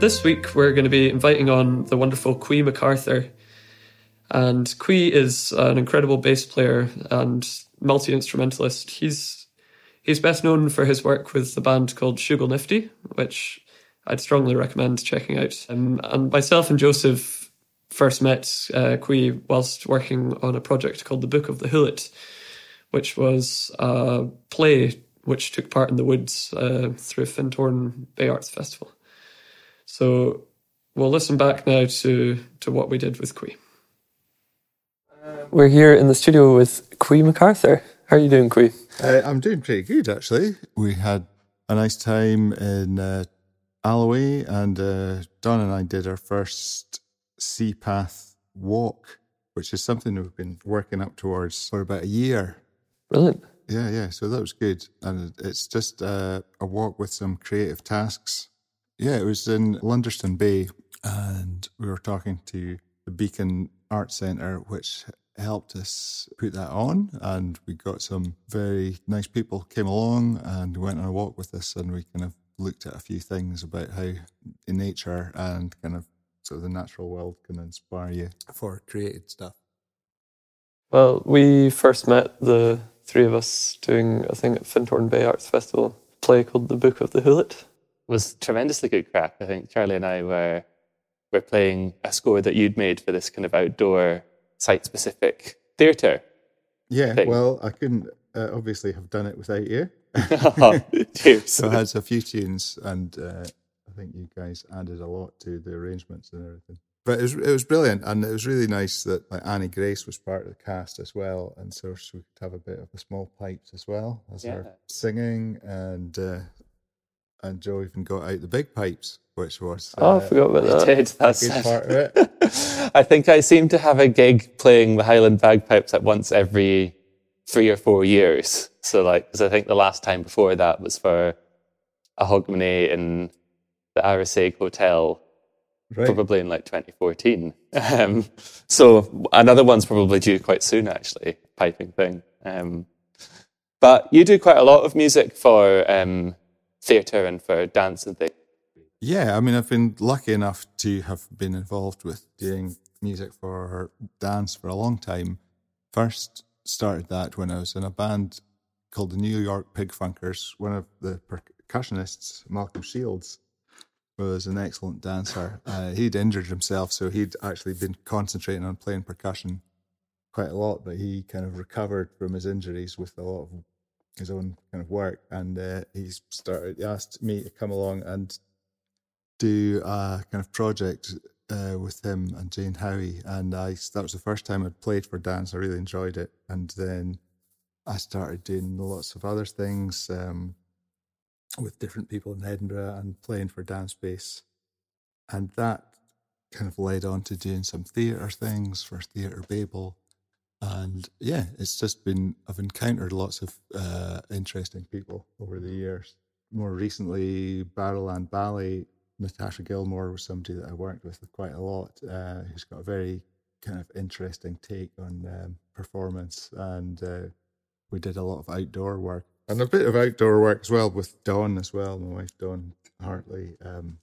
this week we're going to be inviting on the wonderful Quee MacArthur. And Quee is an incredible bass player and multi-instrumentalist. He's best known for his work with the band called Shooglenifty, which I'd strongly recommend checking out. And myself and Joseph first met Quee whilst working on a project called The Book of the Hoolet, which was a play which took part in the woods through Fintorn Bay Arts Festival. So we'll listen back now to what we did with Quee. We're here in the studio with Quee MacArthur. How are you doing, Quee? I'm doing pretty good, actually. We had a nice time in Alloway, and Dawn and I did our first Sea Path walk, which is something we've been working up towards for about a year. Brilliant. Yeah, so that was good. And it's just a walk with some creative tasks. Yeah, it was in Lunderston Bay, and we were talking to the Beacon Arts Centre, which helped us put that on, and we got some very nice people came along and went on a walk with us, and we kind of looked at a few things about how in nature and kind of sort of the natural world can inspire you for creative stuff. Well, we first met, the three of us, doing a thing at Fintorn Bay Arts Festival, a play called The Book of the Hewlett. It was tremendously good crack. I think Charlie and I were playing a score that you'd made for this kind of outdoor site-specific theatre. Yeah, thing. Well, I couldn't obviously have done it without you. Oh, cheers. So I had a few tunes, and I think you guys added a lot to the arrangements and everything. But it was brilliant, and it was really nice that Annie Grace was part of the cast as well, and so we could have a bit of the small pipes as well as her singing, and Joe even got out the big pipes, which was... I forgot about that. Did. That's a good part of it. I think I seem to have a gig playing the Highland bagpipes at once every 3 or 4 years. So, because I think the last time before that was for a Hogmanay in the Arisag Hotel, right, probably in 2014. So another one's probably due quite soon, actually, piping thing. But you do quite a lot of music for theatre and for dance and things. Yeah, I mean, I've been lucky enough to have been involved with doing music for dance for a long time. First started that when I was in a band called the New York Pig Funkers. One of the percussionists, Malcolm Shields, was an excellent dancer. He'd injured himself, so he'd actually been concentrating on playing percussion quite a lot, but he kind of recovered from his injuries with a lot of his own kind of work, and he asked me to come along and do a kind of project with him and Jane Howie, and that was the first time I'd played for dance. I really enjoyed it, and then I started doing lots of other things with different people in Edinburgh and playing for dance bass, and that kind of led on to doing some theatre things for Theatre Babel. And yeah, it's just been, I've encountered lots of interesting people over the years. More recently, Barrowland Ballet, Natasha Gilmore was somebody that I worked with quite a lot, who's got a very kind of interesting take on performance, and we did a lot of outdoor work. And a bit of outdoor work as well with Dawn as well, my wife Dawn Hartley. And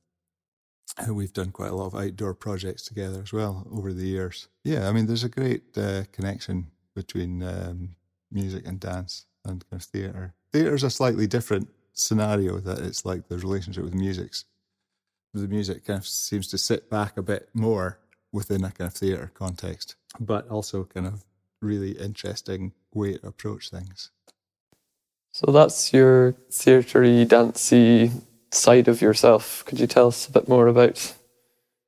we've done quite a lot of outdoor projects together as well over the years. Yeah, I mean, there's a great connection between music and dance and kind of theatre. Theatre's a slightly different scenario, that it's like the relationship with music's. The music kind of seems to sit back a bit more within a kind of theatre context, but also kind of really interesting way to approach things. So that's your theatre-y, dancey side of yourself. Could you tell us a bit more about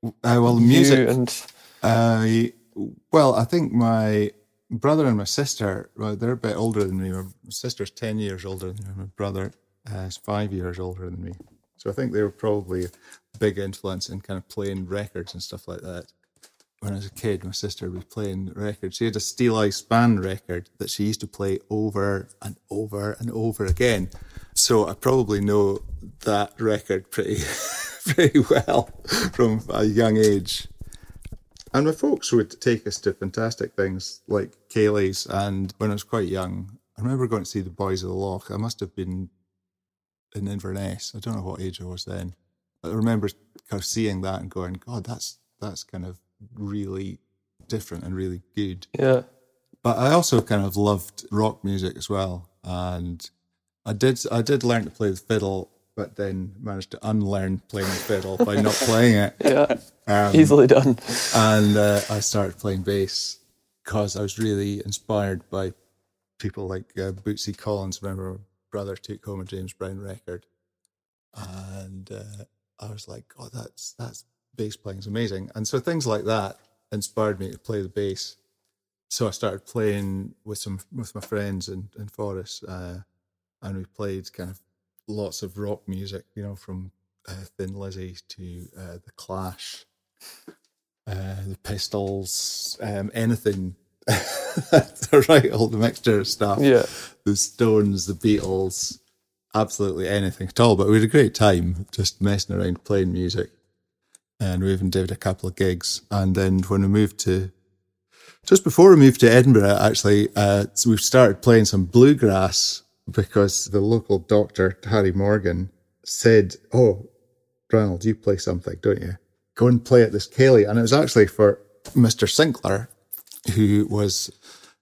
music? You and... I think my brother and my sister, they're a bit older than me. My sister's 10 years older than me. My brother is 5 years older than me. So I think they were probably a big influence in kind of playing records and stuff like that. When I was a kid, my sister was playing records. She had a Steeleye Span record that she used to play over and over and over again. So I probably know that record pretty well from a young age. And my folks would take us to fantastic things like Kayleigh's. And when I was quite young, I remember going to see The Boys of the Lock. I must have been in Inverness. I don't know what age I was then. I remember kind of seeing that and going, God, that's kind of really different and really good. Yeah. But I also kind of loved rock music as well, and I did learn to play the fiddle, but then managed to unlearn playing the fiddle by not playing it. Yeah, easily done. And I started playing bass because I was really inspired by people like Bootsy Collins. I remember my brother took home a James Brown record, and I was like, "God, oh, that's bass playing's amazing." And so things like that inspired me to play the bass. So I started playing with my friends in Forres, and we played kind of lots of rock music, you know, from Thin Lizzy to The Clash, The Pistols, anything. Right, all the mixture of stuff. Yeah, the Stones, the Beatles, absolutely anything at all. But we had a great time just messing around playing music, and we even did a couple of gigs. And then when we moved to, just before we moved to Edinburgh, actually, so we started playing some bluegrass because the local doctor, Harry Morgan, said, "Oh, Ronald, you play something, don't you? Go and play at this Kayleigh." And it was actually for Mr. Sinclair, who was,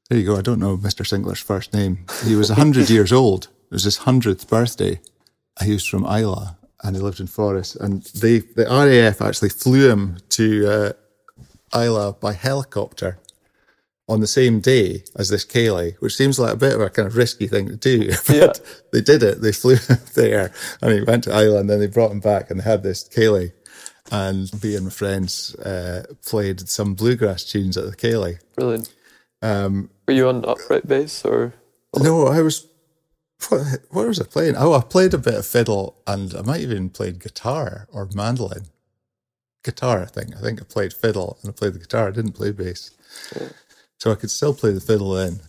there you go, I don't know Mr. Sinclair's first name. He was 100 years old. It was his 100th birthday. He was from Islay, and he lived in Forres. And the RAF actually flew him to Islay by helicopter on the same day as this Kayleigh, which seems like a bit of a kind of risky thing to do, but yeah, they did it. They flew him there, and he went to Islay, and then they brought him back, and they had this Kayleigh. And me and my friends played some bluegrass tunes at the Kayleigh. Brilliant. Were you on upright bass or? No, I was. What was I playing? Oh, I played a bit of fiddle, and I might have even played guitar or mandolin. Guitar, I think. I think I played fiddle and I played the guitar. I didn't play bass. Yeah. So I could still play the fiddle then.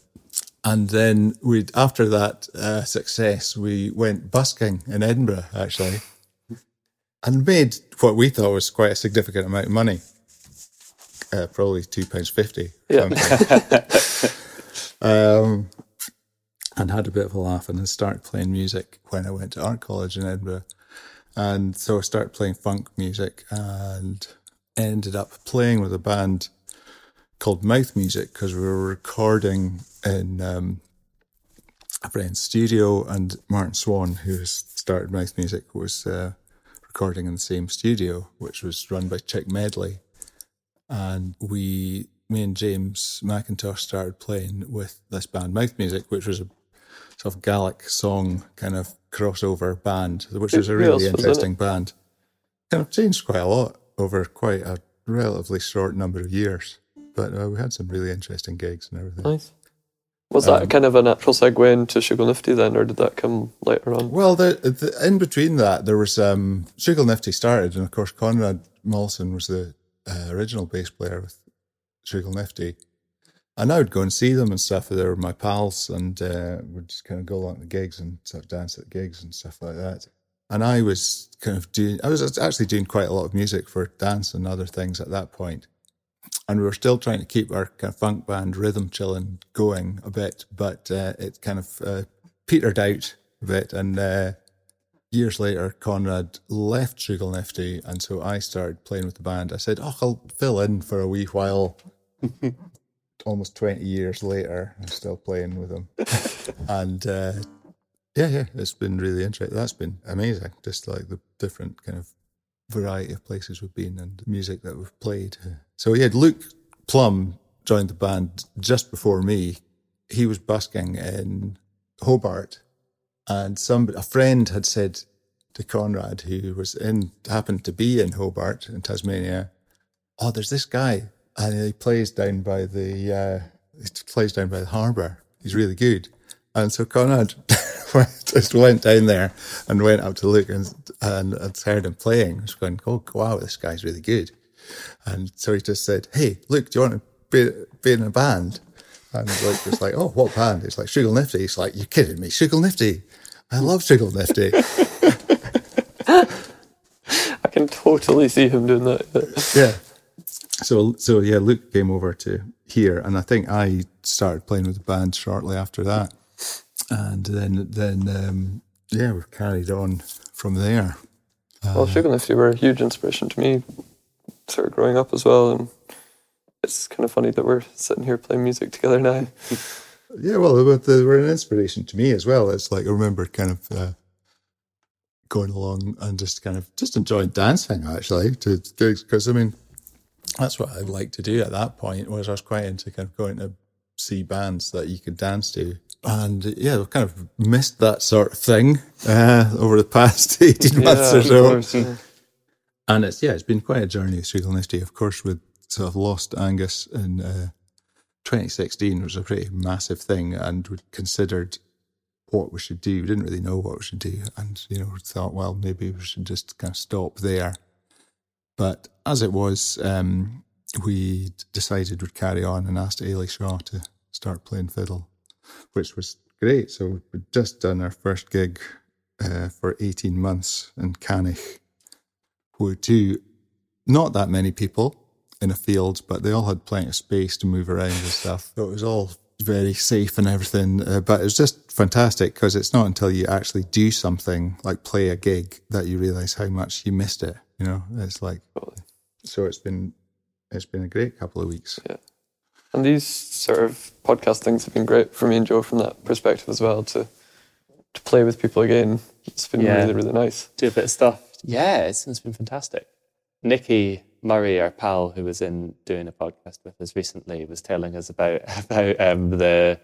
And then after that success, we went busking in Edinburgh, actually, and made what we thought was quite a significant amount of money, probably £2.50. Yeah. And had a bit of a laugh, and then started playing music when I went to art college in Edinburgh. And so I started playing funk music and ended up playing with a band called Mouth Music because we were recording in a friend's studio, and Martin Swan, who has started Mouth Music, was recording in the same studio, which was run by Chick Medley. And me and James McIntosh started playing with this band Mouth Music, which was a sort of Gaelic song kind of crossover band, which was a really interesting band. Kind of changed quite a lot over quite a relatively short number of years, but we had some really interesting gigs and everything. Nice. Was that kind of a natural segue into Shooglenifty then, or did that come later on? Well, in between that, there was Shooglenifty started, and of course Conrad Molson was the original bass player with Shooglenifty. And I would go and see them and stuff. They were my pals, and would just kind of go along to the gigs and sort of dance at the gigs and stuff like that. And I was actually doing quite a lot of music for dance and other things at that point. And we were still trying to keep our kind of funk band Rhythm Chillin' going a bit, but it kind of petered out a bit. And years later, Conrad left Shooglenifty, and so I started playing with the band. I said, "Oh, I'll fill in for a wee while." Almost 20 years later, I'm still playing with them. And it's been really interesting. That's been amazing, just like the different kind of variety of places we've been and music that we've played. So yeah, Luke Plum joined the band just before me. He was busking in Hobart, and a friend had said to Conrad, who was happened to be in Hobart in Tasmania, "Oh, there's this guy, and he plays down by the harbour. He's really good." And so Conrad just went down there and went up to Luke and heard him playing. I was going, "Oh, wow, this guy's really good." And so he just said, "Hey, Luke, do you want to be in a band?" And Luke was like, "Oh, what band?" It's like, "Shooglenifty." He's like, "You're kidding me, Shooglenifty? I love Shooglenifty." I can totally see him doing that. Yeah. So yeah, Luke came over to here, and I think I started playing with the band shortly after that. And then we've carried on from there. Well, Shooglenifty were a huge inspiration to me, sort of growing up as well, and it's kind of funny that we're sitting here playing music together now. Yeah, well, they were an inspiration to me as well. It's like I remember kind of going along and just enjoying dancing, actually, because, I mean, that's what I liked to do at that point, was I was quite into kind of going to see bands that you could dance to. And, yeah, I've kind of missed that sort of thing over the past 18 months or so. Course, yeah. And, it's been quite a journey with Shooglenifty, of course, with sort of lost Angus in 2016 was a pretty massive thing, and we considered what we should do. We didn't really know what we should do, and, we thought, well, maybe we should just kind of stop there. But as it was, we decided we'd carry on and asked Ailey Shaw to start playing fiddle, which was great. So we'd just done our first gig for 18 months in Cannock, where to not that many people in a field, but they all had plenty of space to move around and stuff. So it was all very safe and everything, but it was just fantastic, because it's not until you actually do something like play a gig that you realise how much you missed it. It's like, so it's been a great couple of weeks. Yeah. And these sort of podcast things have been great for me and Joe from that perspective as well, to play with people again. It's been really, really nice. Do a bit of stuff. Yeah, it's been fantastic. Nikki Murray, our pal who was in doing a podcast with us recently, was telling us about the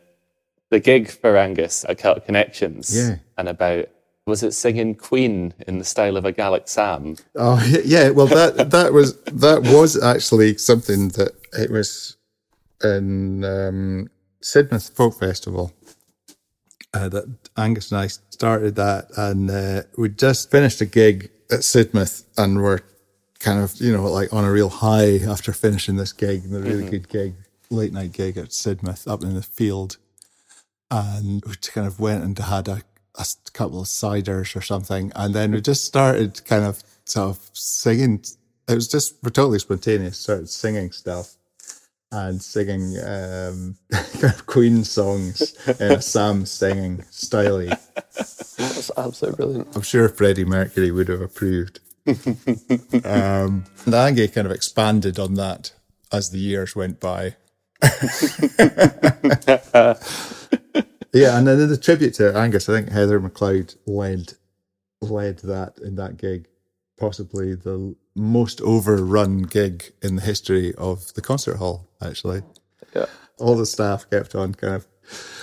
gig for Angus at Celt Connections, and about, was it singing Queen in the style of a Gaelic psalm? Oh yeah, well that was actually something that it was in Sidmouth Folk Festival that Angus and I started that, and we just finished a gig at Sidmouth and were kind of, like on a real high after finishing this gig, and a really good gig, late night gig at Sidmouth up in the field. And we kind of went and had a couple of ciders or something. And then we just started kind of sort of singing. It was just, we're totally spontaneous, started singing stuff and singing kind of Queen songs in a psalm singing style. That's absolutely brilliant. I'm sure Freddie Mercury would have approved. And Angie kind of expanded on that as the years went by. Yeah, and then the tribute to Angus, I think Heather MacLeod led that in that gig, possibly the most overrun gig in the history of the concert hall, actually. Yeah. All the staff kept on kind of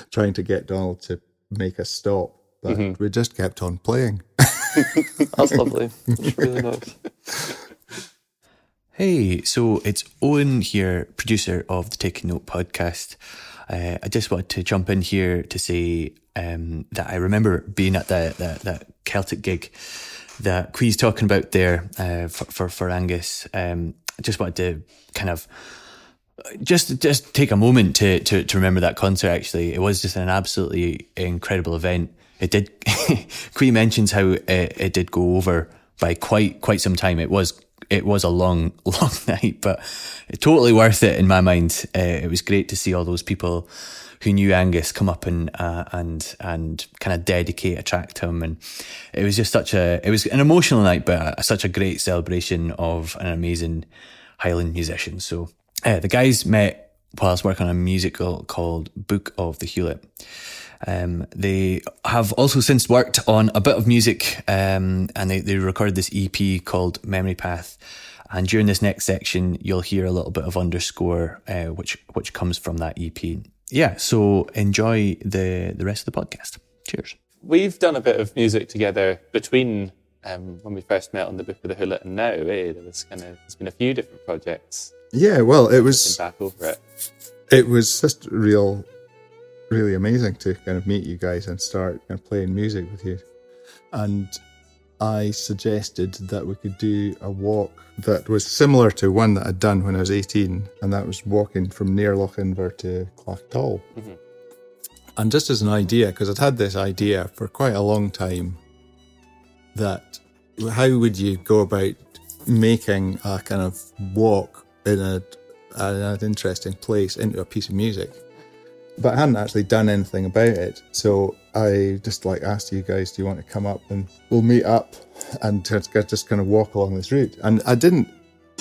trying to get Donald to make us stop, but we just kept on playing. That's lovely. That's really nice. Hey, so it's Owen here, producer of the Taking Note podcast. I just wanted to jump in here to say that I remember being at that Celtic gig that Quee's talking about there for Angus. I just wanted to kind of just take a moment to remember that concert, actually. It was just an absolutely incredible event. It did. Quee mentions how it did go over by quite some time. It was a long night, but totally worth it in my mind. It was great to see all those people who knew Angus come up and kind of dedicate a track to him, and it was just it was an emotional night, but such a great celebration of an amazing Highland musician. So the guys met whilst working on a musical called Book of the Hewlett. They have also since worked on a bit of music, and they recorded this EP called Memory Path. And during this next section, you'll hear a little bit of Underscore, which comes from that EP. Yeah, so enjoy the rest of the podcast. Cheers. We've done a bit of music together between when we first met on the Book of the Hoolet and now. There's been a few different projects. Yeah, well, it was back over it. It was just really amazing to kind of meet you guys and start kind of playing music with you. And I suggested that we could do a walk that was similar to one that I'd done when I was 18, and that was walking from near Lochinver to Clachtall. And just as an idea, because I'd had this idea for quite a long time, that how would you go about making a kind of walk in an interesting place into a piece of music? But I hadn't actually done anything about it. So I just asked you guys, do you want to come up and we'll meet up and to just kind of walk along this route. And I didn't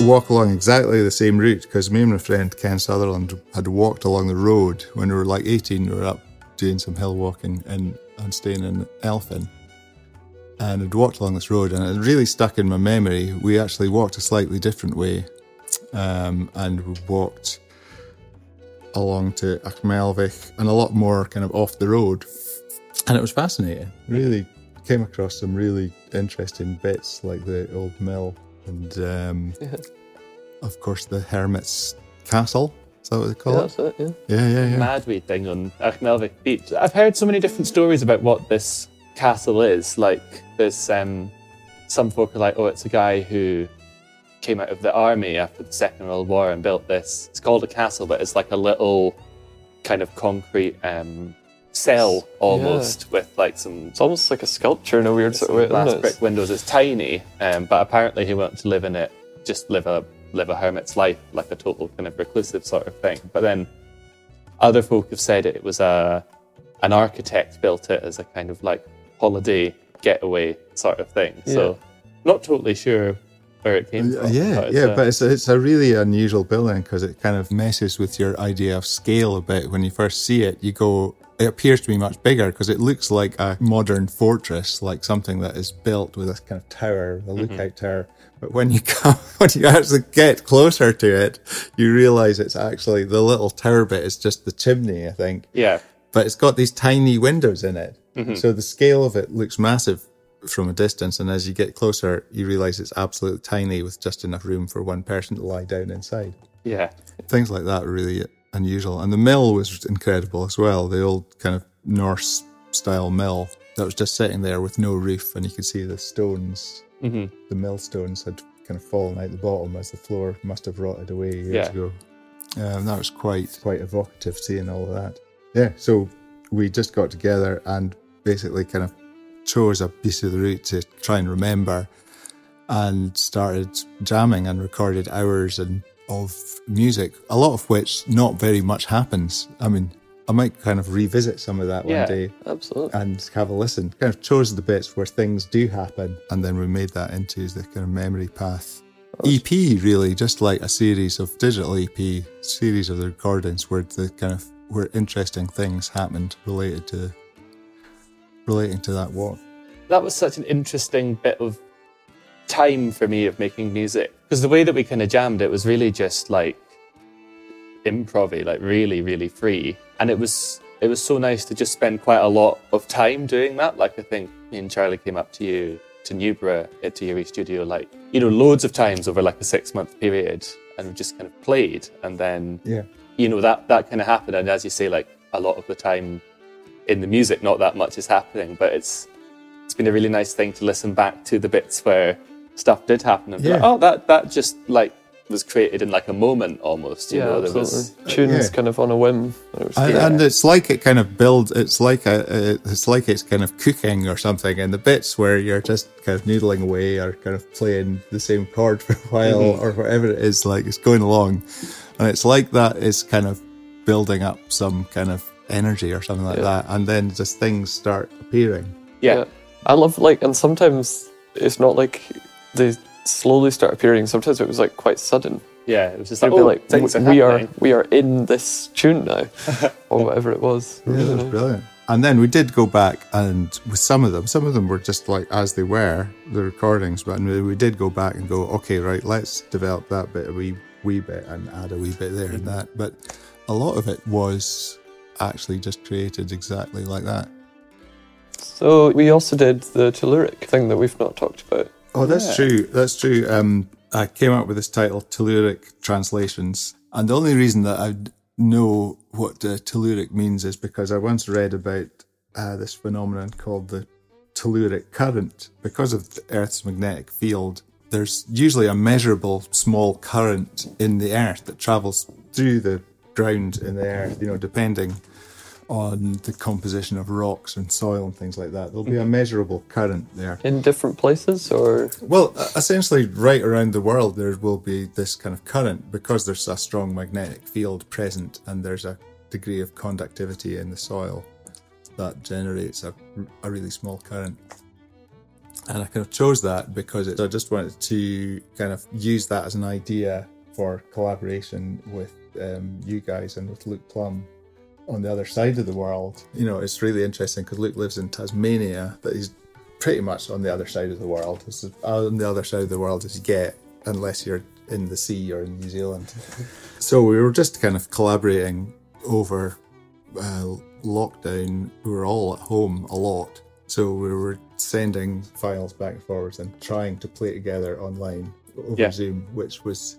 walk along exactly the same route, because me and my friend Ken Sutherland had walked along the road when we were like 18. We were up doing some hill walking and staying in Elphin. And I'd walked along this road, and it really stuck in my memory. We actually walked a slightly different way, and we walked along to Achmelvich and a lot more kind of off the road. And it was fascinating. Really came across some really interesting bits, like the old mill and, of course, the Hermit's Castle. Is that what they call it? That's it, yeah. Mad wee thing on Achmelvich Beach. I've heard so many different stories about what this castle is. Like, there's some folk are like, oh, it's a guy who came out of the army after the Second World War and built this. It's called a castle, but it's like a little kind of concrete cell almost with like some... It's almost like a sculpture in a weird sort of way. Glass brick windows. It's tiny, but apparently he wanted to live in it, just live a hermit's life, like a total kind of reclusive sort of thing. But then other folk have said it was an architect built it as a kind of like holiday getaway sort of thing. Yeah. So not totally sure where it came from. But it's a really unusual building, because it kind of messes with your idea of scale a bit. When you first see it, you go, it appears to be much bigger, because it looks like a modern fortress, like something that is built with a kind of tower, a lookout tower. But when you actually get closer to it, you realise it's actually the little tower bit is just the chimney, I think. Yeah. But it's got these tiny windows in it. Mm-hmm. So the scale of it looks massive from a distance, and as you get closer, you realise it's absolutely tiny with just enough room for one person to lie down inside. Yeah. Things like that are really unusual. And the mill was incredible as well, the old kind of Norse-style mill that was just sitting there with no roof, and you could see the stones, the mill stones had kind of fallen out the bottom as the floor must have rotted away years ago. That was quite evocative, seeing all of that. Yeah, so we just got together and basically kind of chose a piece of the route to try and remember, and started jamming and recorded hours of music, a lot of which not very much happens. I mean, I might kind of revisit some of that one day. Absolutely. And have a listen. Kind of chose the bits where things do happen, and then we made that into the kind of Memory Path EP, really, just like a series of digital EP, series of the recordings where the kind of where interesting things happened relating to that walk. That was such an interesting bit of time for me of making music, because the way that we kind of jammed, it was really just like improv-y, like really, really free. And it was so nice to just spend quite a lot of time doing that. Like, I think me and Charlie came up to you, to Newborough, to your studio, like, you know, loads of times over like a 6-month period, and we just kind of played, and then... Yeah. You know, that kind of happened, and as you say, like, a lot of the time in the music, not that much is happening, but it's been a really nice thing to listen back to the bits where stuff did happen and be like, oh, that just, like, was created in, like, a moment almost, you know? There was tunes kind of on a whim. And it's like it kind of builds, it's like it's kind of cooking or something, and the bits where you're just kind of noodling away or kind of playing the same chord for a while or whatever it is, like, it's going along. And it's like that is kind of building up some kind of energy or something like that. And then just things start appearing. Yeah. I love, like, and sometimes it's not like they slowly start appearing. Sometimes it was like quite sudden. Yeah, it was just like we are in this tune now, or whatever it was. Yeah, that was brilliant. And then we did go back, and with some of them were just like as they were, the recordings, but we did go back and go, okay, right, let's develop that bit. Wee bit and add a wee bit there and that, but a lot of it was actually just created exactly like that. So we also did the telluric thing that we've not talked about. Oh, that's true. I came up with this title, Telluric Translations, and the only reason that I know what telluric means is because I once read about this phenomenon called the telluric current. Because of the Earth's magnetic field, there's usually a measurable small current in the earth that travels through the ground in the earth, you know, depending on the composition of rocks and soil and things like that. There'll be a measurable current there. In different places or? Well, essentially right around the world there will be this kind of current because there's a strong magnetic field present, and there's a degree of conductivity in the soil that generates a really small current. And I kind of chose that because I just wanted to kind of use that as an idea for collaboration with you guys and with Luke Plum on the other side of the world. You know, it's really interesting because Luke lives in Tasmania, but he's pretty much on the other side of the world. It's on the other side of the world as you get, unless you're in the sea or in New Zealand. So we were just kind of collaborating over lockdown. We were all at home a lot. So we were sending files back and forwards and trying to play together online over Zoom, which was,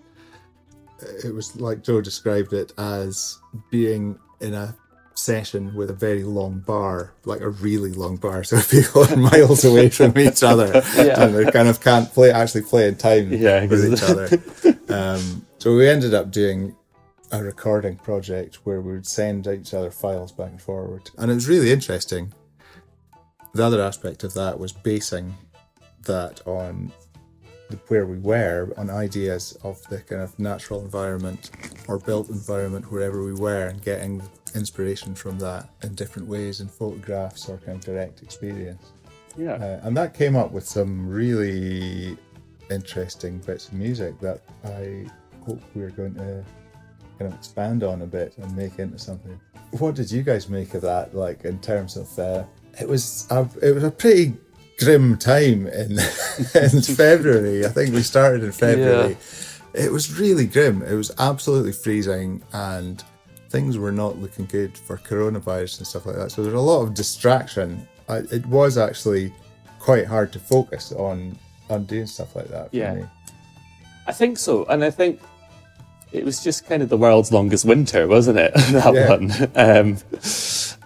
it was like Joe described it as being in a session with a very long bar, like a really long bar, so people are miles away from each other and they kind of can't play in time with each other. So we ended up doing a recording project where we would send each other files back and forward, and it was really interesting. The other aspect of that was basing that on where we were, on ideas of the kind of natural environment or built environment wherever we were, and getting inspiration from that in different ways, in photographs or kind of direct experience. Yeah. And that came up with some really interesting bits of music that I hope we're going to kind of expand on a bit and make into something. What did you guys make of that, like, in terms of... It was a pretty grim time in February. I think we started in February. Yeah. It was really grim. It was absolutely freezing, and things were not looking good for coronavirus and stuff like that. So there was a lot of distraction. It was actually quite hard to focus on doing stuff like that for me. I think so. And I think it was just kind of the world's longest winter, wasn't it? That one.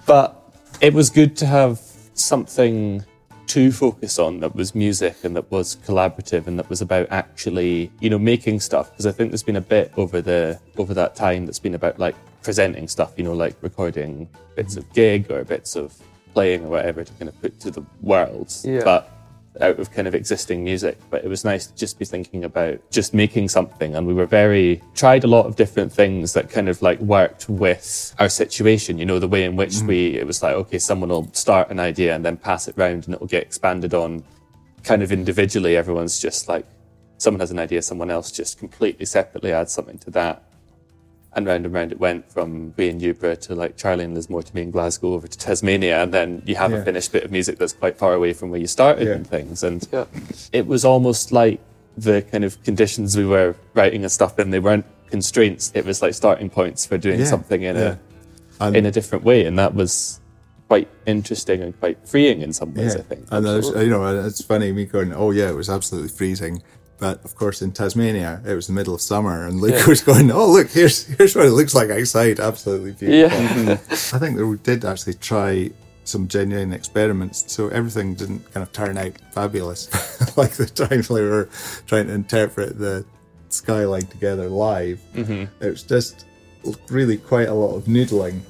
But it was good to have something to focus on that was music and that was collaborative and that was about actually, you know, making stuff. Because I think there's been a bit over that time that's been about, like, presenting stuff, you know, like recording bits of gig or bits of playing or whatever to kind of put to the world, but out of kind of existing music. But it was nice to just be thinking about just making something. And we were tried a lot of different things that kind of like worked with our situation, you know, the way in which it was like, okay, someone will start an idea and then pass it round and it'll get expanded on kind of individually. Everyone's just like, someone has an idea, someone else just completely separately adds something to that. And round it went from me and Ubra to like Charlie and Liz Moore to me in Glasgow over to Tasmania, and then you have a finished bit of music that's quite far away from where you started and things. And it was almost like the kind of conditions we were writing and stuff in, they weren't constraints. It was like starting points for doing something in a different way, and that was quite interesting and quite freeing in some ways, I think. And you know, it's funny me going, oh yeah, it was absolutely freezing. But of course, in Tasmania, it was the middle of summer, and Luke was going, "Oh, look, here's what it looks like outside. Absolutely beautiful." Yeah. I think that we did actually try some genuine experiments, so everything didn't kind of turn out fabulous, like the time we were trying to interpret the skyline together live. Mm-hmm. It was just really quite a lot of noodling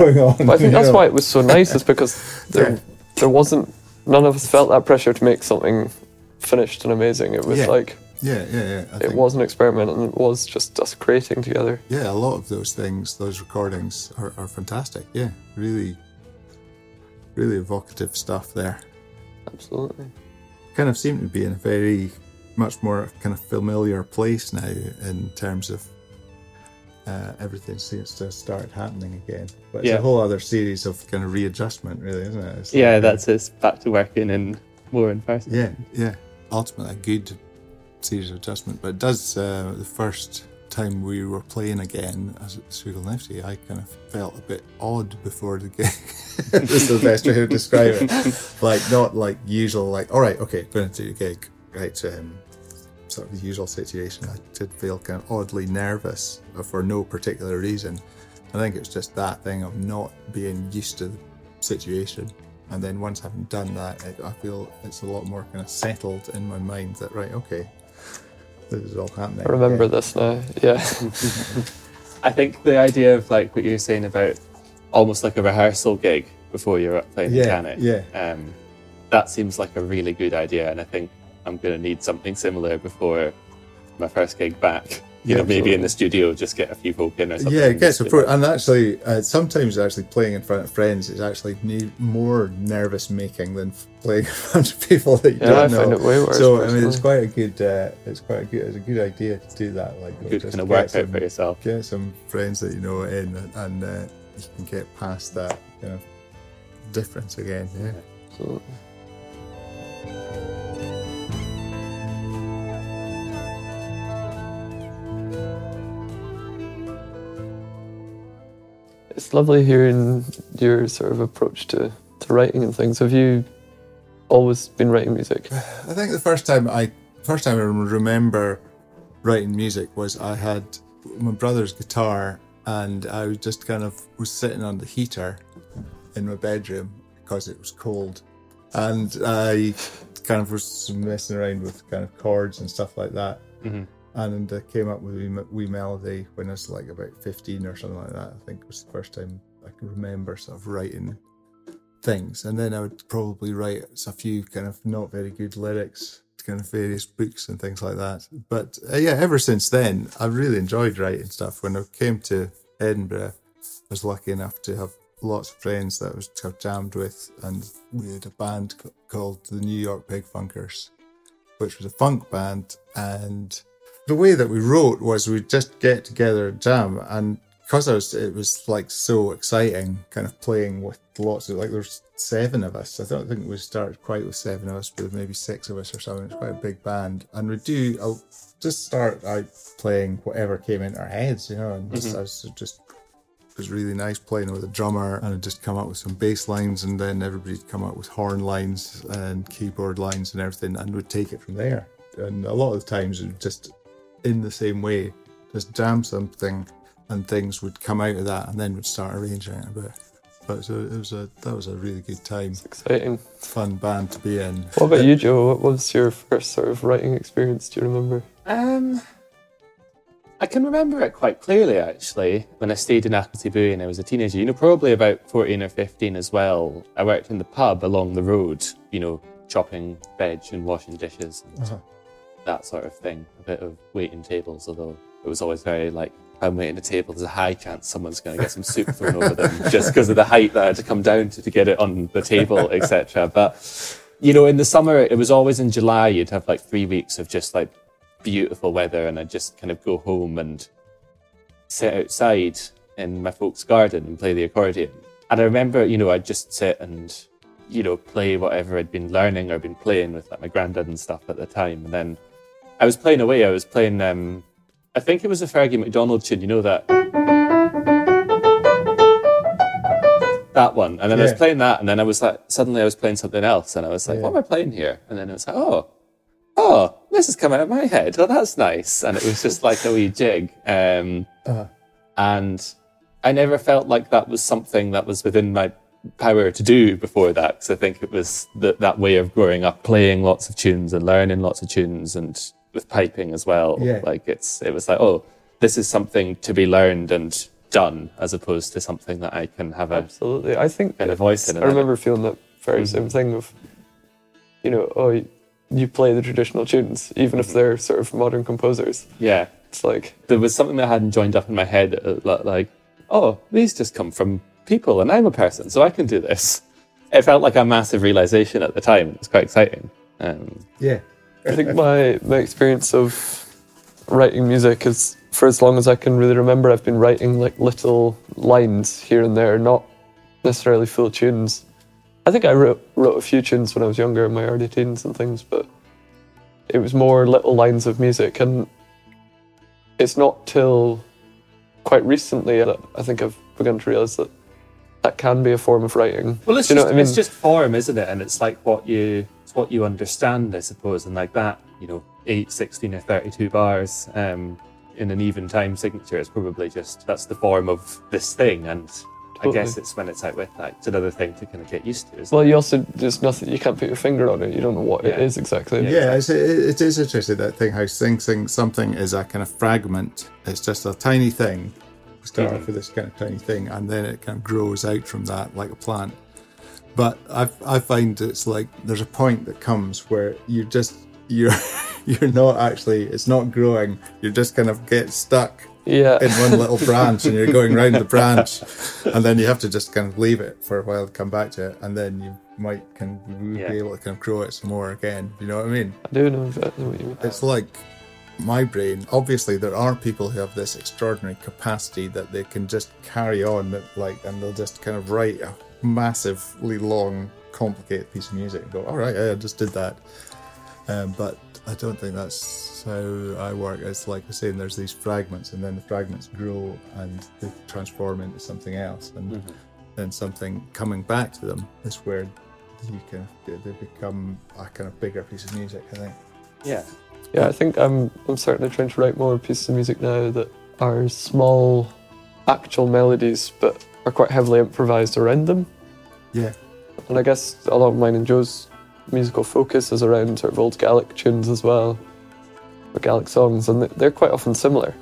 going on. But I think that's why it was so nice, is because there wasn't, none of us felt that pressure to make something finished and amazing. It was it was an experiment, and it was just us creating together. Yeah, a lot of those things, those recordings are fantastic. Yeah, really, really evocative stuff there. Absolutely. Kind of seem to be in a very much more kind of familiar place now in terms of everything seems to start happening again. But it's a whole other series of kind of readjustment, really, isn't it? It's that's us back to working and more in person. Yeah. Ultimately, a good series of adjustment, but it does. The first time we were playing again as Shooglenifty, I kind of felt a bit odd before the game. That's the best way to describe it. Like, not like usual. Like, all right, okay, going to do a gig, right? Sort of the usual situation. I did feel kind of oddly nervous for no particular reason. I think it's just that thing of not being used to the situation. And then once having done that, I feel it's a lot more kind of settled in my mind that, right, okay, this is all happening. I remember this now, I think the idea of, like, what you're saying about almost like a rehearsal gig before you're up playing the piano, that seems like a really good idea, and I think I'm going to need something similar before my first gig back. you know, maybe in the studio just get a few folk in or something. Yeah, it gets a and actually sometimes actually playing in front of friends is actually more nervous making than playing in front of people that you don't know. I find it way worse. So I mean, it's quite a good it's a good idea to do that. Like good kind of work out for yourself. Get some friends that you know in, and you can get past that kind of difference again. Yeah, absolutely. It's lovely hearing your sort of approach to writing and things. Have you always been writing music? I think the first time I remember writing music was I had my brother's guitar, and I was just kind of was sitting on the heater in my bedroom because it was cold, and I kind of was messing around with kind of chords and stuff like that. Mm-hmm. And I came up with Wee Melody when I was like about 15 or something like that. I think it was the first time I can remember sort of writing things. And then I would probably write a few kind of not very good lyrics to kind of various books and things like that. But yeah, ever since then, I really enjoyed writing stuff. When I came to Edinburgh, I was lucky enough to have lots of friends that I was jammed with. And we had a band called the New York Pig Funkers, which was a funk band. And the way that we wrote was we'd just get together and jam, and because it was like so exciting, kind of playing with lots of, like there's 7 of us. I don't think we started quite with 7 of us, but maybe 6 of us or something. It's quite a big band, and we'd just start out playing whatever came into our heads, you know. And just, it was really nice playing with a drummer, and I'd just come up with some bass lines, and then everybody'd come up with horn lines and keyboard lines and everything, and we'd take it from there. And a lot of the times it just in the same way, just jam something, and things would come out of that, and then would start arranging it a bit. But so it was that was a really good time. It's exciting, fun band to be in. What about you, Joe? What was your first sort of writing experience? Do you remember? I can remember it quite clearly actually. When I stayed in Achiltibuie and I was a teenager, you know, probably about 14 or 15 as well. I worked in the pub along the road, you know, chopping veg and washing dishes. And that sort of thing, a bit of waiting tables, although it was always very like, I'm waiting a table, there's a high chance someone's going to get some soup thrown over them just because of the height that I had to come down to get it on the table, etc. But, you know, in the summer, it was always in July, you'd have like 3 weeks of just like beautiful weather, and I'd just kind of go home and sit outside in my folks' garden and play the accordion. And I remember, you know, I'd just sit and, you know, play whatever I'd been learning or been playing with like my granddad and stuff at the time. And then I was playing away. I was playing, I think it was a Fergie MacDonald tune, you know that one. And then I was playing that, and then I was like, suddenly I was playing something else, and I was like, what am I playing here? And then I was like, oh, this is coming out of my head. Oh, that's nice. And it was just like a wee jig. And I never felt like that was something that was within my power to do before that, because I think it was that way of growing up, playing lots of tunes and learning lots of tunes, and with piping as well. Yeah. Like it was like, oh, this is something to be learned and done, as opposed to something that I can have absolutely. I think a voice in. I remember feeling that very same thing of, you know, oh, you play the traditional tunes, even if they're sort of modern composers. Yeah, it's like there was something that I hadn't joined up in my head, like, oh, these just come from people, and I'm a person, so I can do this. It felt like a massive realization at the time. It was quite exciting. I think my experience of writing music is, for as long as I can really remember, I've been writing like little lines here and there, not necessarily full tunes. I think I wrote a few tunes when I was younger, in my early teens and things, but it was more little lines of music. And it's not till quite recently that I think I've begun to realise that that can be a form of writing. Well, it's, you know, just, I mean, it's just form, isn't it? And it's like what you understand, I suppose, and like that, you know, 8, 16 or 32 bars in an even time signature is probably just, that's the form of this thing, and totally. I guess it's when it's out with that, it's another thing to kind of get used to. Well, you also, there's nothing, you can't put your finger on it, you don't know what it is exactly. Yeah, exactly. It is interesting, that thing, how something is a kind of fragment, it's just a tiny thing. Start off with this kind of tiny thing, and then it kind of grows out from that like a plant. But I find it's like there's a point that comes where you just you're not actually, it's not growing. You just kind of get stuck in one little branch and you're going round the branch and then you have to just kind of leave it for a while to come back to it and then you might be able to kind of grow it some more again. You know what I mean? I do know exactly what you mean. It's like my brain, obviously there are people who have this extraordinary capacity that they can just carry on like, and they'll just kind of write a massively long, complicated piece of music and go, all right, I just did that. But I don't think that's how I work. It's like I was saying, there's these fragments and then the fragments grow and they transform into something else. And then something coming back to them is where you can, they become a kind of bigger piece of music, I think. Yeah. Yeah, I think I'm certainly trying to write more pieces of music now that are small, actual melodies, but are quite heavily improvised around them. Yeah. And I guess a lot of mine and Joe's musical focus is around sort of old Gaelic tunes as well, or Gaelic songs, and they're quite often similar.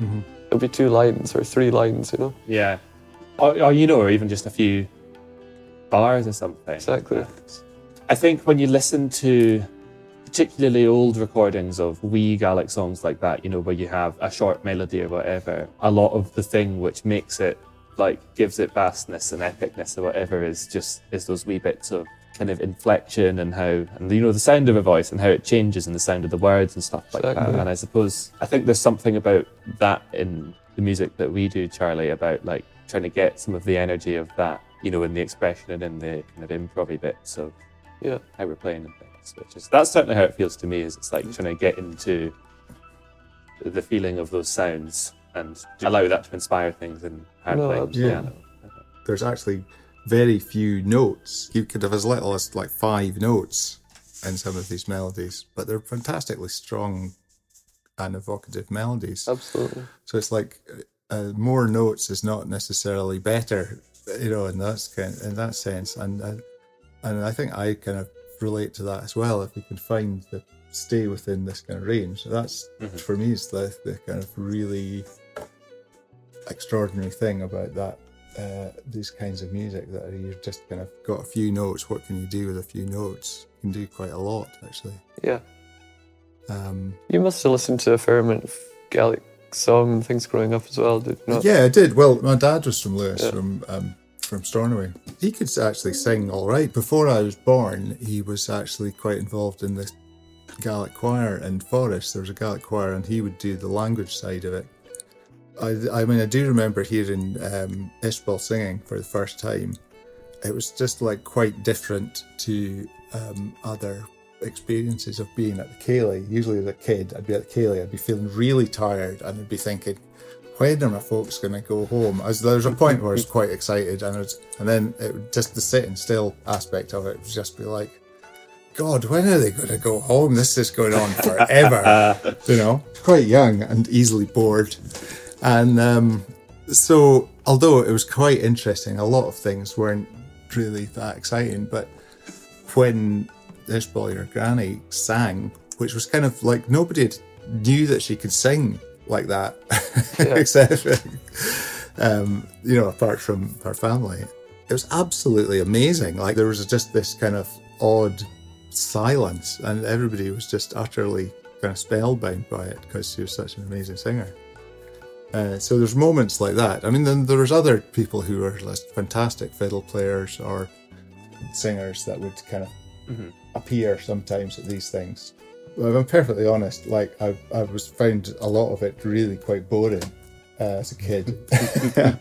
Mm-hmm. It'll be 2 lines or 3 lines, you know? Yeah. Or or even just a few bars or something. Exactly. Yeah. I think when you listen to particularly old recordings of wee Gaelic songs like that, you know, where you have a short melody or whatever, a lot of the thing which makes it, like, gives it vastness and epicness or whatever is those wee bits of kind of inflection and how, and you know, the sound of a voice and how it changes and the sound of the words and stuff like that. And I suppose, I think there's something about that in the music that we do, Charlie, about, like, trying to get some of the energy of that, you know, in the expression and in the kind of improv-y bits of how we're playing and things. Which is, that's certainly how it feels to me, is it's like trying to get into the feeling of those sounds and allow that to inspire things in hard playing. Yeah. There's actually very few notes. You could have as little as like 5 notes in some of these melodies, but they're fantastically strong and evocative melodies. Absolutely. So it's like more notes is not necessarily better, you know, in that sense. And I think I kind of relate to that as well. If you can find the stay within this kind of range, that's for me is the kind of really extraordinary thing about that these kinds of music, that you've just kind of got a few notes. What can you do with a few notes? You can do quite a lot, actually. Yeah. You must have listened to a fair amount of Gaelic song and things growing up as well, did you not? Yeah, I did. Well, my dad was from Lewis, from Stornoway. He could actually sing all right. Before I was born, he was actually quite involved in this Gaelic choir in Forres. There was a Gaelic choir and he would do the language side of it. I mean, I do remember hearing Ishbal singing for the first time. It was just like quite different to other experiences of being at the Kayleigh. Usually as a kid, I'd be at the Kayleigh, I'd be feeling really tired and I'd be thinking, when are my folks going to go home? There was a point where I was quite excited, and then it, just the sitting still aspect of it would just be like, God, when are they going to go home? This is going on forever, you know? Quite young and easily bored. And so, although it was quite interesting, a lot of things weren't really that exciting, but when Ishbal, your granny, sang, which was kind of like nobody knew that she could sing like that, except you know, apart from her family. It was absolutely amazing. Like, there was just this kind of odd silence and everybody was just utterly kind of spellbound by it because she was such an amazing singer. So there's moments like that. I mean, then there was other people who were just fantastic fiddle players or singers that would kind of appear sometimes at these things. If I'm perfectly honest, like, I was found a lot of it really quite boring as a kid.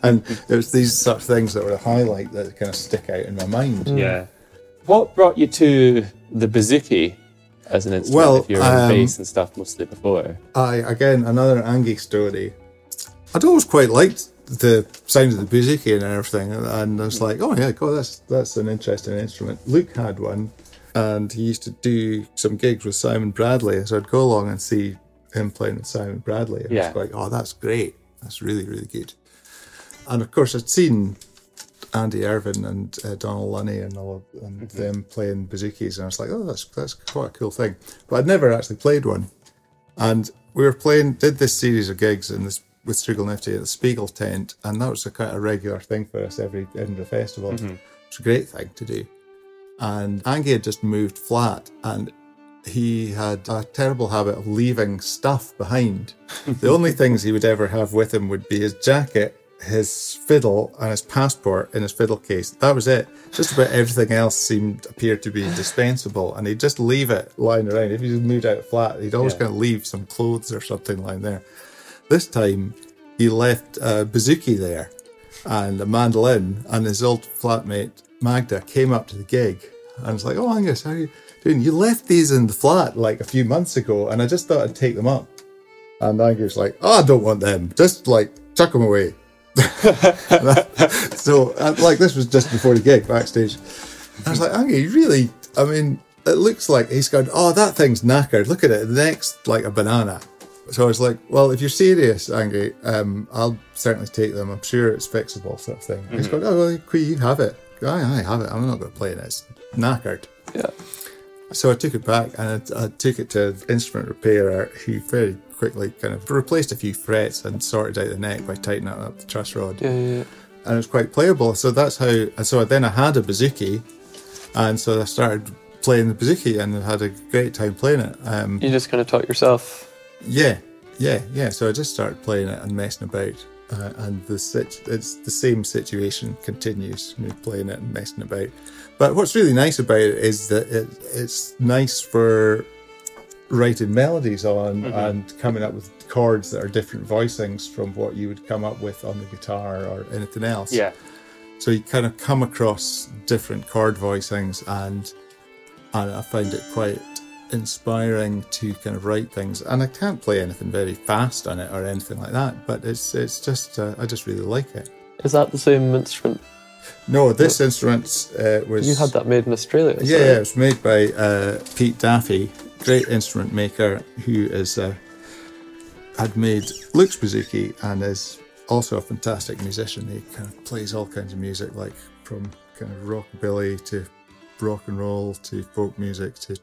And it was these sort of things that were a highlight that kind of stick out in my mind. Yeah. What brought you to the bouzouki as an instrument, if you were on bass and stuff mostly before? Again, another Angie story. I'd always quite liked the sound of the bouzouki and everything, and I was like, oh yeah, God, that's an interesting instrument. Luke had one. And he used to do some gigs with Simon Bradley, so I'd go along and see him playing with Simon Bradley. And I was like, oh, that's great. That's really, really good. And of course, I'd seen Andy Irvine and Donald Lunny and them playing bouzoukis, and I was like, oh, that's quite a cool thing. But I'd never actually played one. And we were did this series of gigs with Shooglenifty at the Spiegel tent, and that was a kind of regular thing for us every Edinburgh Festival. It's a great thing to do. And Angie had just moved flat, and he had a terrible habit of leaving stuff behind. The only things he would ever have with him would be his jacket, his fiddle, and his passport in his fiddle case. That was it. Just about everything else appeared to be dispensable, and he'd just leave it lying around. If he moved out flat, he'd always kind of leave some clothes or something lying there. This time, he left a bouzouki there and a mandolin, and his old flatmate, Magda, came up to the gig and was like, "Oh, Angus, how are you doing? You left these in the flat like a few months ago, and I just thought I'd take them up." And Angus was like, "Oh, I don't want them. Just, like, chuck them away." So this was just before the gig, backstage. I was like, "Angie, really? I mean, it looks like he's going, oh, that thing's knackered. Look at it. The next, like a banana." So I was like, "Well, if you're serious, Angie, I'll certainly take them. I'm sure it's fixable," sort of thing. Mm-hmm. He's going, "Oh, well, Quee, you have it." I have it. I'm not going to play it. It's knackered. Yeah. So I took it back, and I took it to an instrument repairer who very quickly kind of replaced a few frets and sorted out the neck by tightening up the truss rod. Yeah. And it was quite playable. So that's how. So then I had a bouzouki, and so I started playing the bouzouki and had a great time playing it. You just kind of taught yourself. Yeah. So I just started playing it and messing about. And it's the same situation continues, me playing it and messing about. But what's really nice about it is that it's nice for writing melodies on and coming up with chords that are different voicings from what you would come up with on the guitar or anything else. Yeah. So you kind of come across different chord voicings, and I find it quite inspiring to kind of write things. And I can't play anything very fast on it or anything like that, but it's just I just really like it. Is that the same instrument? No, this instrument was... You had that made in Australia? Yeah, it was made by Pete Daffy, great instrument maker, who is had made Luke's bouzouki and is also a fantastic musician. He kind of plays all kinds of music, like from kind of rockabilly to rock and roll to folk music to...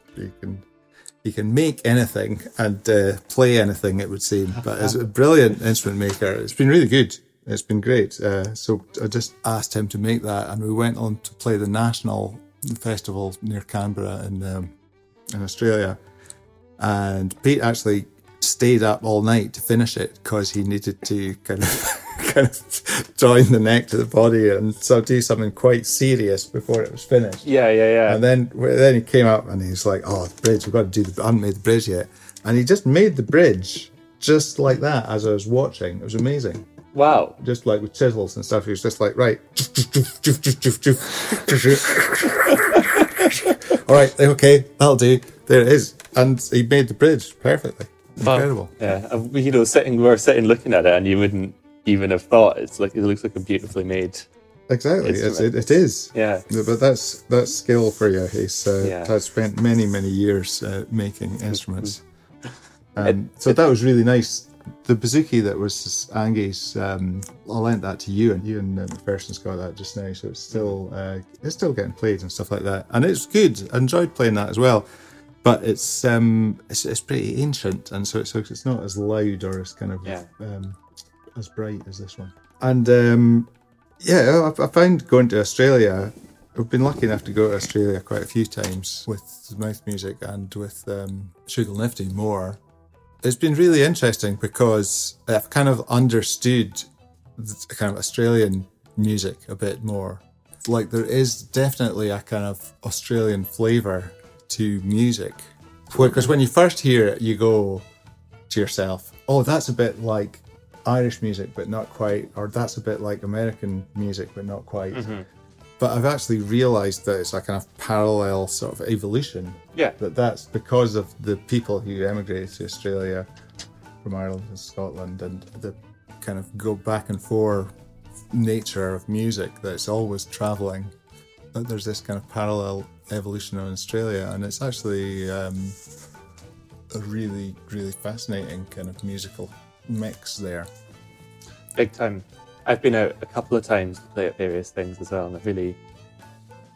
He can make anything and play anything, it would seem. But as a brilliant instrument maker, it's been really good. It's been great. So I just asked him to make that, and we went on to play the National Festival near Canberra in Australia. And Pete actually stayed up all night to finish it because he needed to kind of join the neck to the body and so do something quite serious before it was finished. Yeah. And then he came up and he's like, "Oh, the bridge, we've got to do I haven't made the bridge yet." And he just made the bridge just like that as I was watching. It was amazing. Wow. Just like with chisels and stuff. He was just like, "Right. All right, okay, that'll do. There it is." And he made the bridge perfectly. Incredible. Yeah, you know, we're sitting looking at it and you wouldn't even have thought. It looks like a beautifully made. Exactly, it is. Yeah, but that's skill for you. He's has spent many years making instruments. So that was really nice. The bouzouki that was Angie's, I lent that to you, and you and McPherson's got that just now. So it's still getting played and stuff like that, and it's good. I enjoyed playing that as well. But it's pretty ancient, and so it's not as loud or as kind of as bright as this one. And I found going to Australia, I've been lucky enough to go to Australia quite a few times with Mouth Music and with Shooglenifty more. It's been really interesting because I've kind of understood the kind of Australian music a bit more. Like, there is definitely a kind of Australian flavour to music, because when you first hear it, you go to yourself, "Oh, that's a bit like Irish music, but not quite," or "That's a bit like American music, but not quite." Mm-hmm. But I've actually realised that it's a kind of parallel sort of evolution. Yeah, that's because of the people who emigrated to Australia from Ireland and Scotland, and the kind of go back and forth nature of music that's always travelling. But there's this kind of parallel evolution in Australia, and it's actually a really, really fascinating kind of musical mix there. Big time. I've been out a couple of times to play at various things as well, and I've really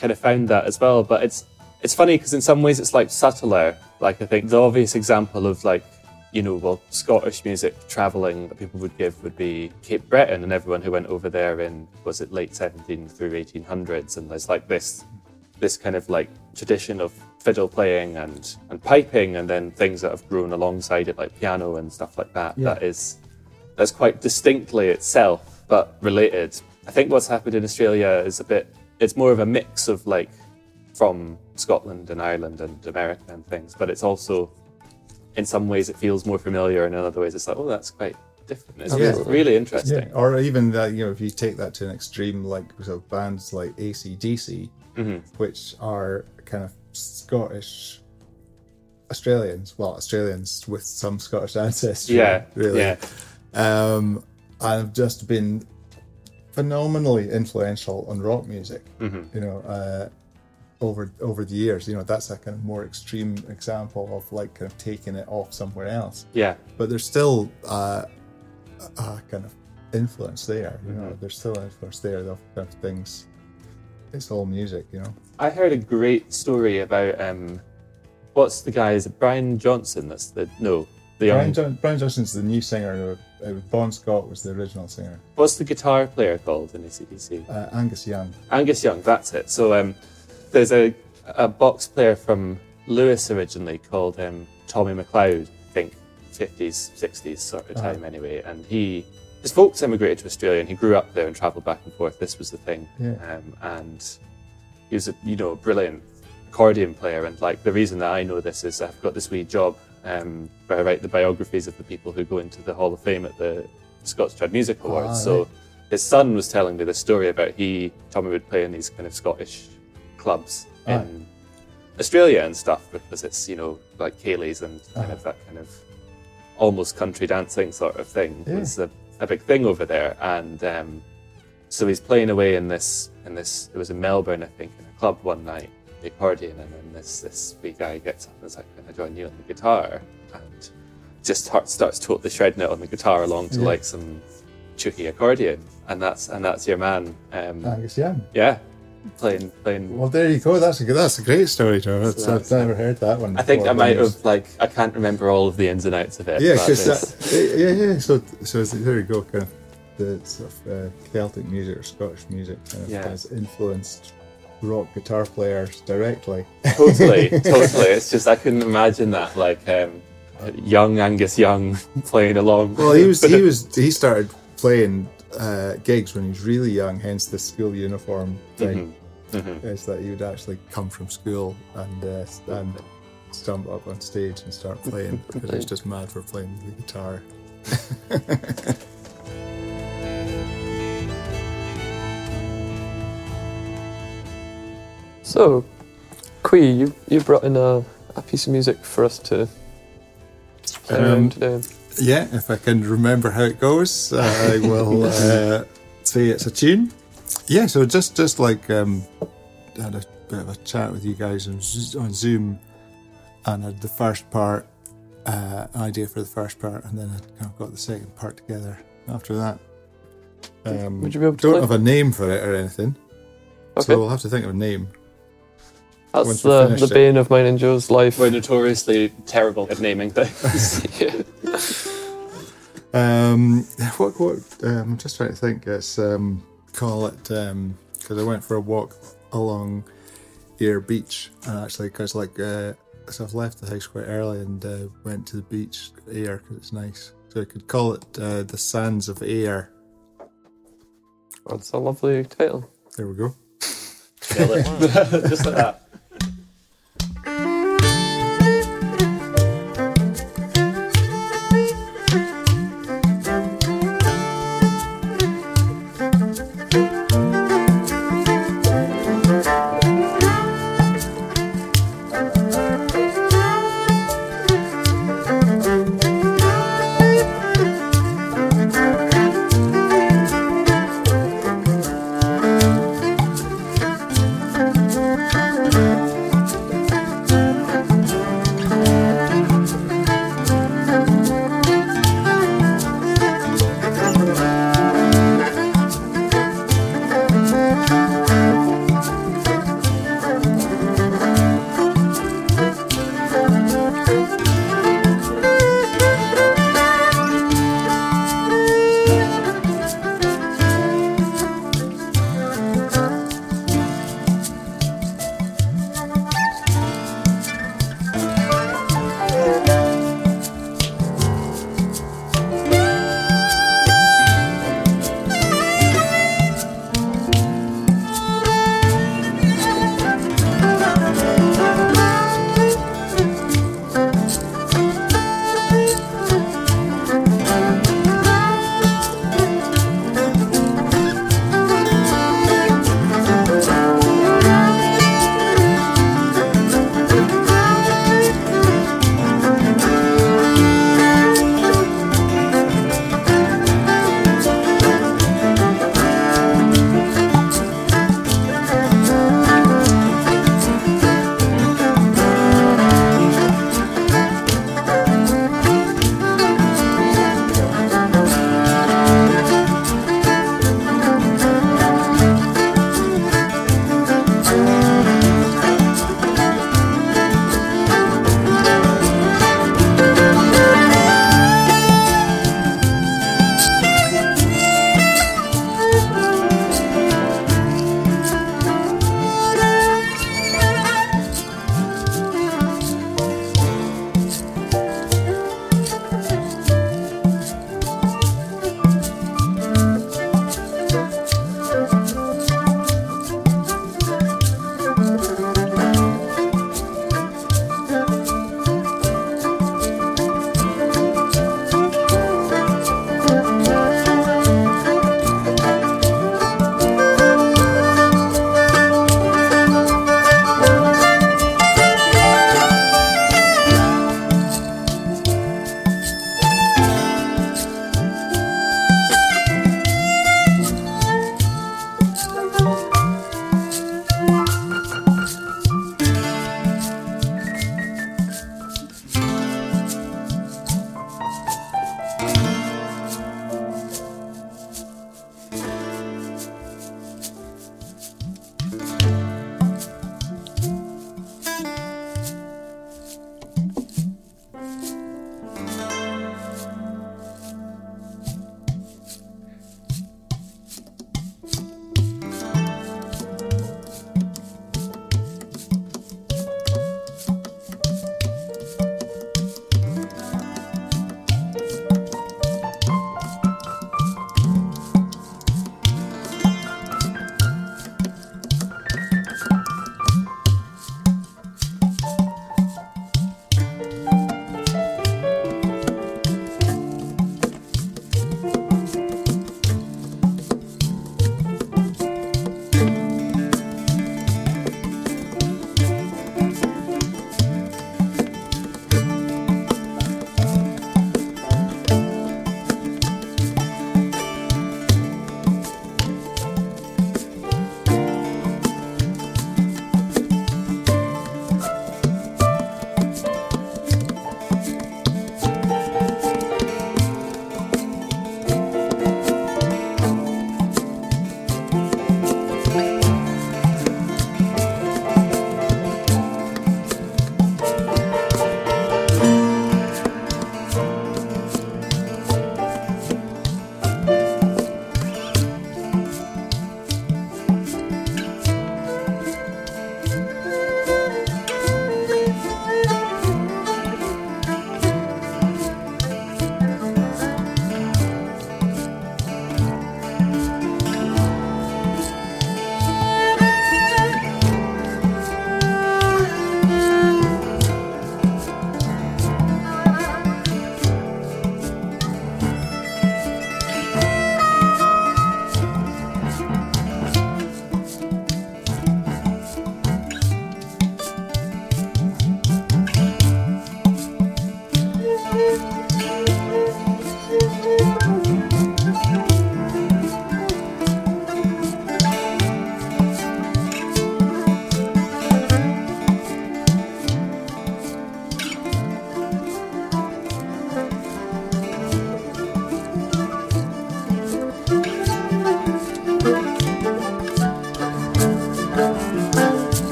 kind of found that as well. But it's funny because in some ways it's like subtler. Like, I think the obvious example of, like, you know, well, Scottish music travelling that people would give would be Cape Breton and everyone who went over there in, was it late 17th through 1800s, and there's like this this kind of like tradition of fiddle playing and piping, and then things that have grown alongside it, like piano and stuff like that. Yeah. That's quite distinctly itself, but related. I think what's happened in Australia is it's more of a mix of like from Scotland and Ireland and America and things, but it's also, in some ways it feels more familiar, and in other ways it's like, oh, that's quite different. It's really interesting. Yeah. Or even that, you know, if you take that to an extreme, like sort of bands like AC/DC, mm-hmm. which are kind of Scottish Australians with some Scottish ancestry. Yeah, really. Yeah. I've just been phenomenally influential on rock music, mm-hmm. you know, over the years. You know, that's a kind of more extreme example of like kind of taking it off somewhere else. Yeah. But there's still a kind of influence there, you mm-hmm. know, there's still an influence there of kind of things. It's all music, you know. I heard a great story about, what's the guy, is it Brian Johnson? Brian Johnson's the new singer. Bon Scott was the original singer. What's the guitar player called in AC/DC? Angus Young. Angus Young, that's it. So there's a box player from Lewis originally called Tommy MacLeod, I think, 50s, 60s sort of time anyway. And his folks emigrated to Australia and he grew up there and travelled back and forth. This was the thing. Yeah. And he was a brilliant accordion player. And like the reason that I know this is I've got this wee job where I write the biographies of the people who go into the Hall of Fame at the Scots Trad Music Awards. So his son was telling me this story about Tommy would play in these kind of Scottish clubs in Australia and stuff, because it's, you know, like Kayleigh's and kind of that kind of almost country dancing sort of thing. Yeah. It's a big thing over there. And so he's playing away in this, it was in Melbourne, I think, in a club one night, the accordion, and then this big guy gets up and is like, "Can I join you on the guitar?" And just starts totally shredding it on the guitar along to like some chooky accordion, and that's your man, Angus Young. Yeah, playing. Well, there you go. That's a great story, John. I've never heard that one before. I think I might have I can't remember all of the ins and outs of it. Yeah, yeah. So there you go. Kind of the sort of Celtic music or Scottish music kind of has influenced rock guitar players directly. Totally. It's just I couldn't imagine that, like young Angus Young playing along. Well, he started playing gigs when he was really young, hence the school uniform thing. Mm-hmm. Mm-hmm. Is that he would actually come from school and stump up on stage and start playing because he was just mad for playing the guitar. So, Quee, you brought in a piece of music for us to play around today. Yeah, if I can remember how it goes, I will say it's a tune. Yeah, so just like I had a bit of a chat with you guys on Zoom, and had the first part, an idea for the first part, and then I kind of got the second part together after that. Would you be able to don't have a name for it or anything, so we'll have to think of a name. That's the bane of mine and Joe's life. We're notoriously terrible at naming things. Yeah. What I'm just trying to think. It's call it, because I went for a walk along Eyre Beach, and actually because so I've left the house quite early and went to the beach at Eyre because it's nice. So I could call it the Sands of Eyre. That's a lovely title. There we go. Just like that.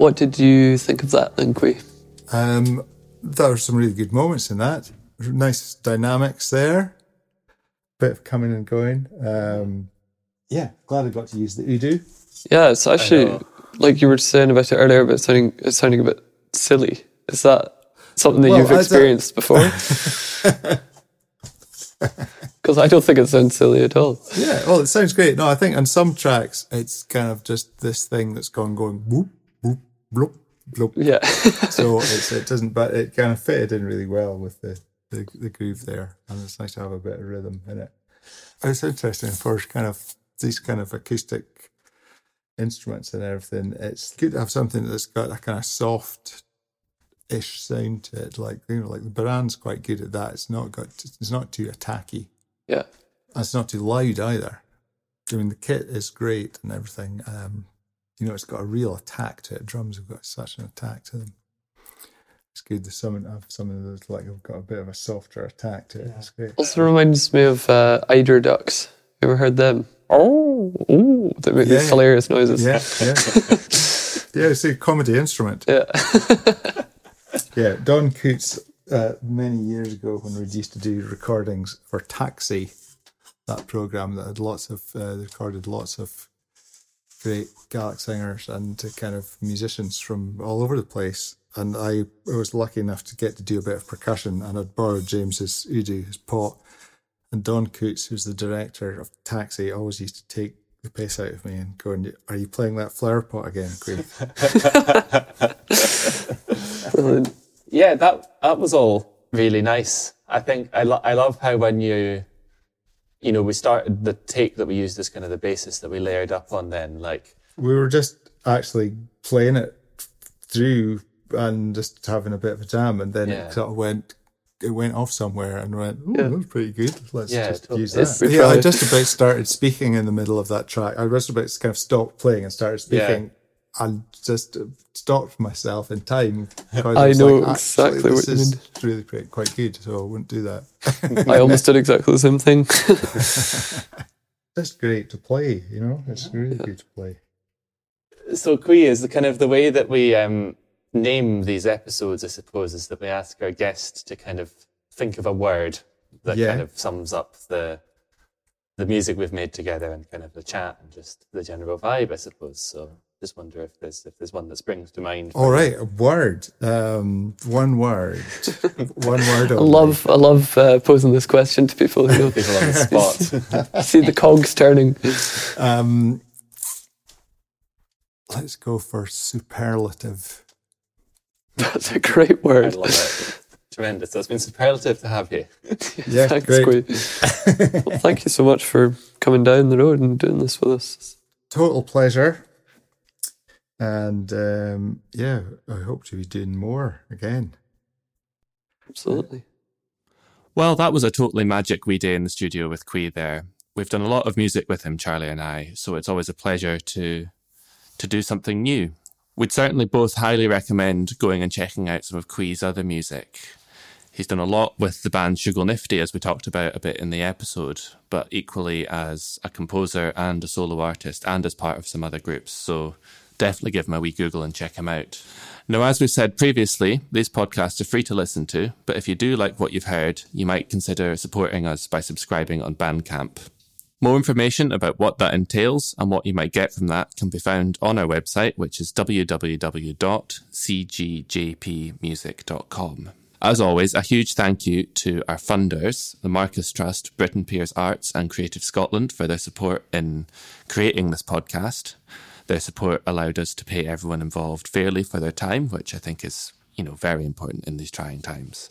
What did you think of that then, Quee? There were some really good moments in that. Nice dynamics there. Bit of coming and going. Yeah, glad I got to use the Udu. Yeah, it's actually, like you were saying about it earlier, but it's sounding a bit silly. Is that something that you've experienced before? Because I don't think it sounds silly at all. Yeah, well, it sounds great. No, I think on some tracks, it's kind of just this thing that's gone going whoop, whoop, bloop, bloop. Yeah. So it doesn't, but it kind of fitted in really well with the groove there. And it's nice to have a bit of rhythm in it. It's interesting for kind of these kind of acoustic instruments and everything. It's good to have something that's got a kind of soft-ish sound to it. Like, you know, like the Baran's quite good at that. It's not too attacky. Yeah, and it's not too loud either. I mean, the kit is great and everything. You know, it's got a real attack to it. Drums have got such an attack to them. It's good to have some of those, like, have got a bit of a softer attack to it. Yeah. It's great. Also reminds me of eider ducks. You ever heard them? Oh, ooh, they make these hilarious noises. Yeah, yeah. It's a comedy instrument. Yeah, yeah. Don Coates. Many years ago when we used to do recordings for Taxi, that programme that had recorded lots of great Gaelic singers and kind of musicians from all over the place. And I was lucky enough to get to do a bit of percussion, and I'd borrowed James's Udu, his pot. And Don Coates, who's the director of Taxi, always used to take the piss out of me and going, "Are you playing that flower pot again, Quee?" Brilliant. Yeah, that was all really nice. I think I love how when you know, we started the take that we used as kind of the basis that we layered up on then. Like, we were just actually playing it through and just having a bit of a jam, and then it sort of went off somewhere and went, "Ooh, that was pretty good. Let's just use that." Yeah, I just about started speaking in the middle of that track. I just about kind of stopped playing and started speaking. Yeah. I just stopped myself in time. I know exactly what you mean. It's really quite good, so I wouldn't do that. I almost did exactly the same thing. It's great to play, you know. It's really good to play. So, Quee, is the kind of the way that we name these episodes, I suppose, is that we ask our guests to kind of think of a word that kind of sums up the music we've made together and kind of the chat and just the general vibe, I suppose. So. Just wonder if there's one that springs to mind. All right, a word. One word. One word. Only. I love posing this question to people who know people on the spot. I see the cogs turning. Let's go for superlative. That's a great word. I love it. Tremendous. That's been superlative to have you. Yeah, thanks, great. Well, thank you so much for coming down the road and doing this with us. Total pleasure. And I hope to be doing more again. Absolutely. Well, that was a totally magic wee day in the studio with Quee there. We've done a lot of music with him, Charlie and I, so it's always a pleasure to do something new. We'd certainly both highly recommend going and checking out some of Quee's other music. He's done a lot with the band Shooglenifty, as we talked about a bit in the episode, but equally as a composer and a solo artist and as part of some other groups, so... definitely give him a wee Google and check him out. Now, as we've said previously, these podcasts are free to listen to, but if you do like what you've heard, you might consider supporting us by subscribing on Bandcamp. More information about what that entails and what you might get from that can be found on our website, which is www.cgjpmusic.com. As always, a huge thank you to our funders, the Marcus Trust, Britain Peers Arts and Creative Scotland, for their support in creating this podcast. Their support allowed us to pay everyone involved fairly for their time, which I think is, you know, very important in these trying times.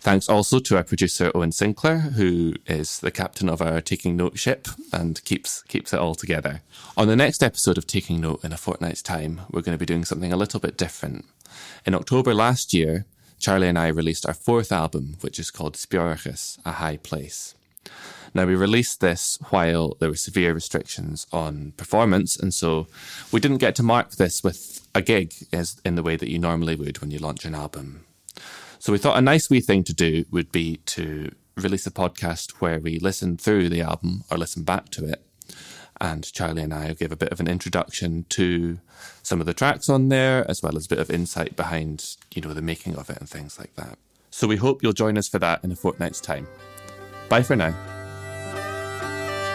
Thanks also to our producer, Owen Sinclair, who is the captain of our Taking Note ship and keeps it all together. On the next episode of Taking Note in a fortnight's time, we're going to be doing something a little bit different. In October last year, Charlie and I released our fourth album, which is called Spjörhus, A High Place. Now, we released this while there were severe restrictions on performance, and so we didn't get to mark this with a gig as in the way that you normally would when you launch an album. So we thought a nice wee thing to do would be to release a podcast where we listen through the album or listen back to it And Charlie and I gave a bit of an introduction to some of the tracks on there, as well as a bit of insight behind, you know, the making of it and things like that. So we hope you'll join us for that in a fortnight's time. Bye for now.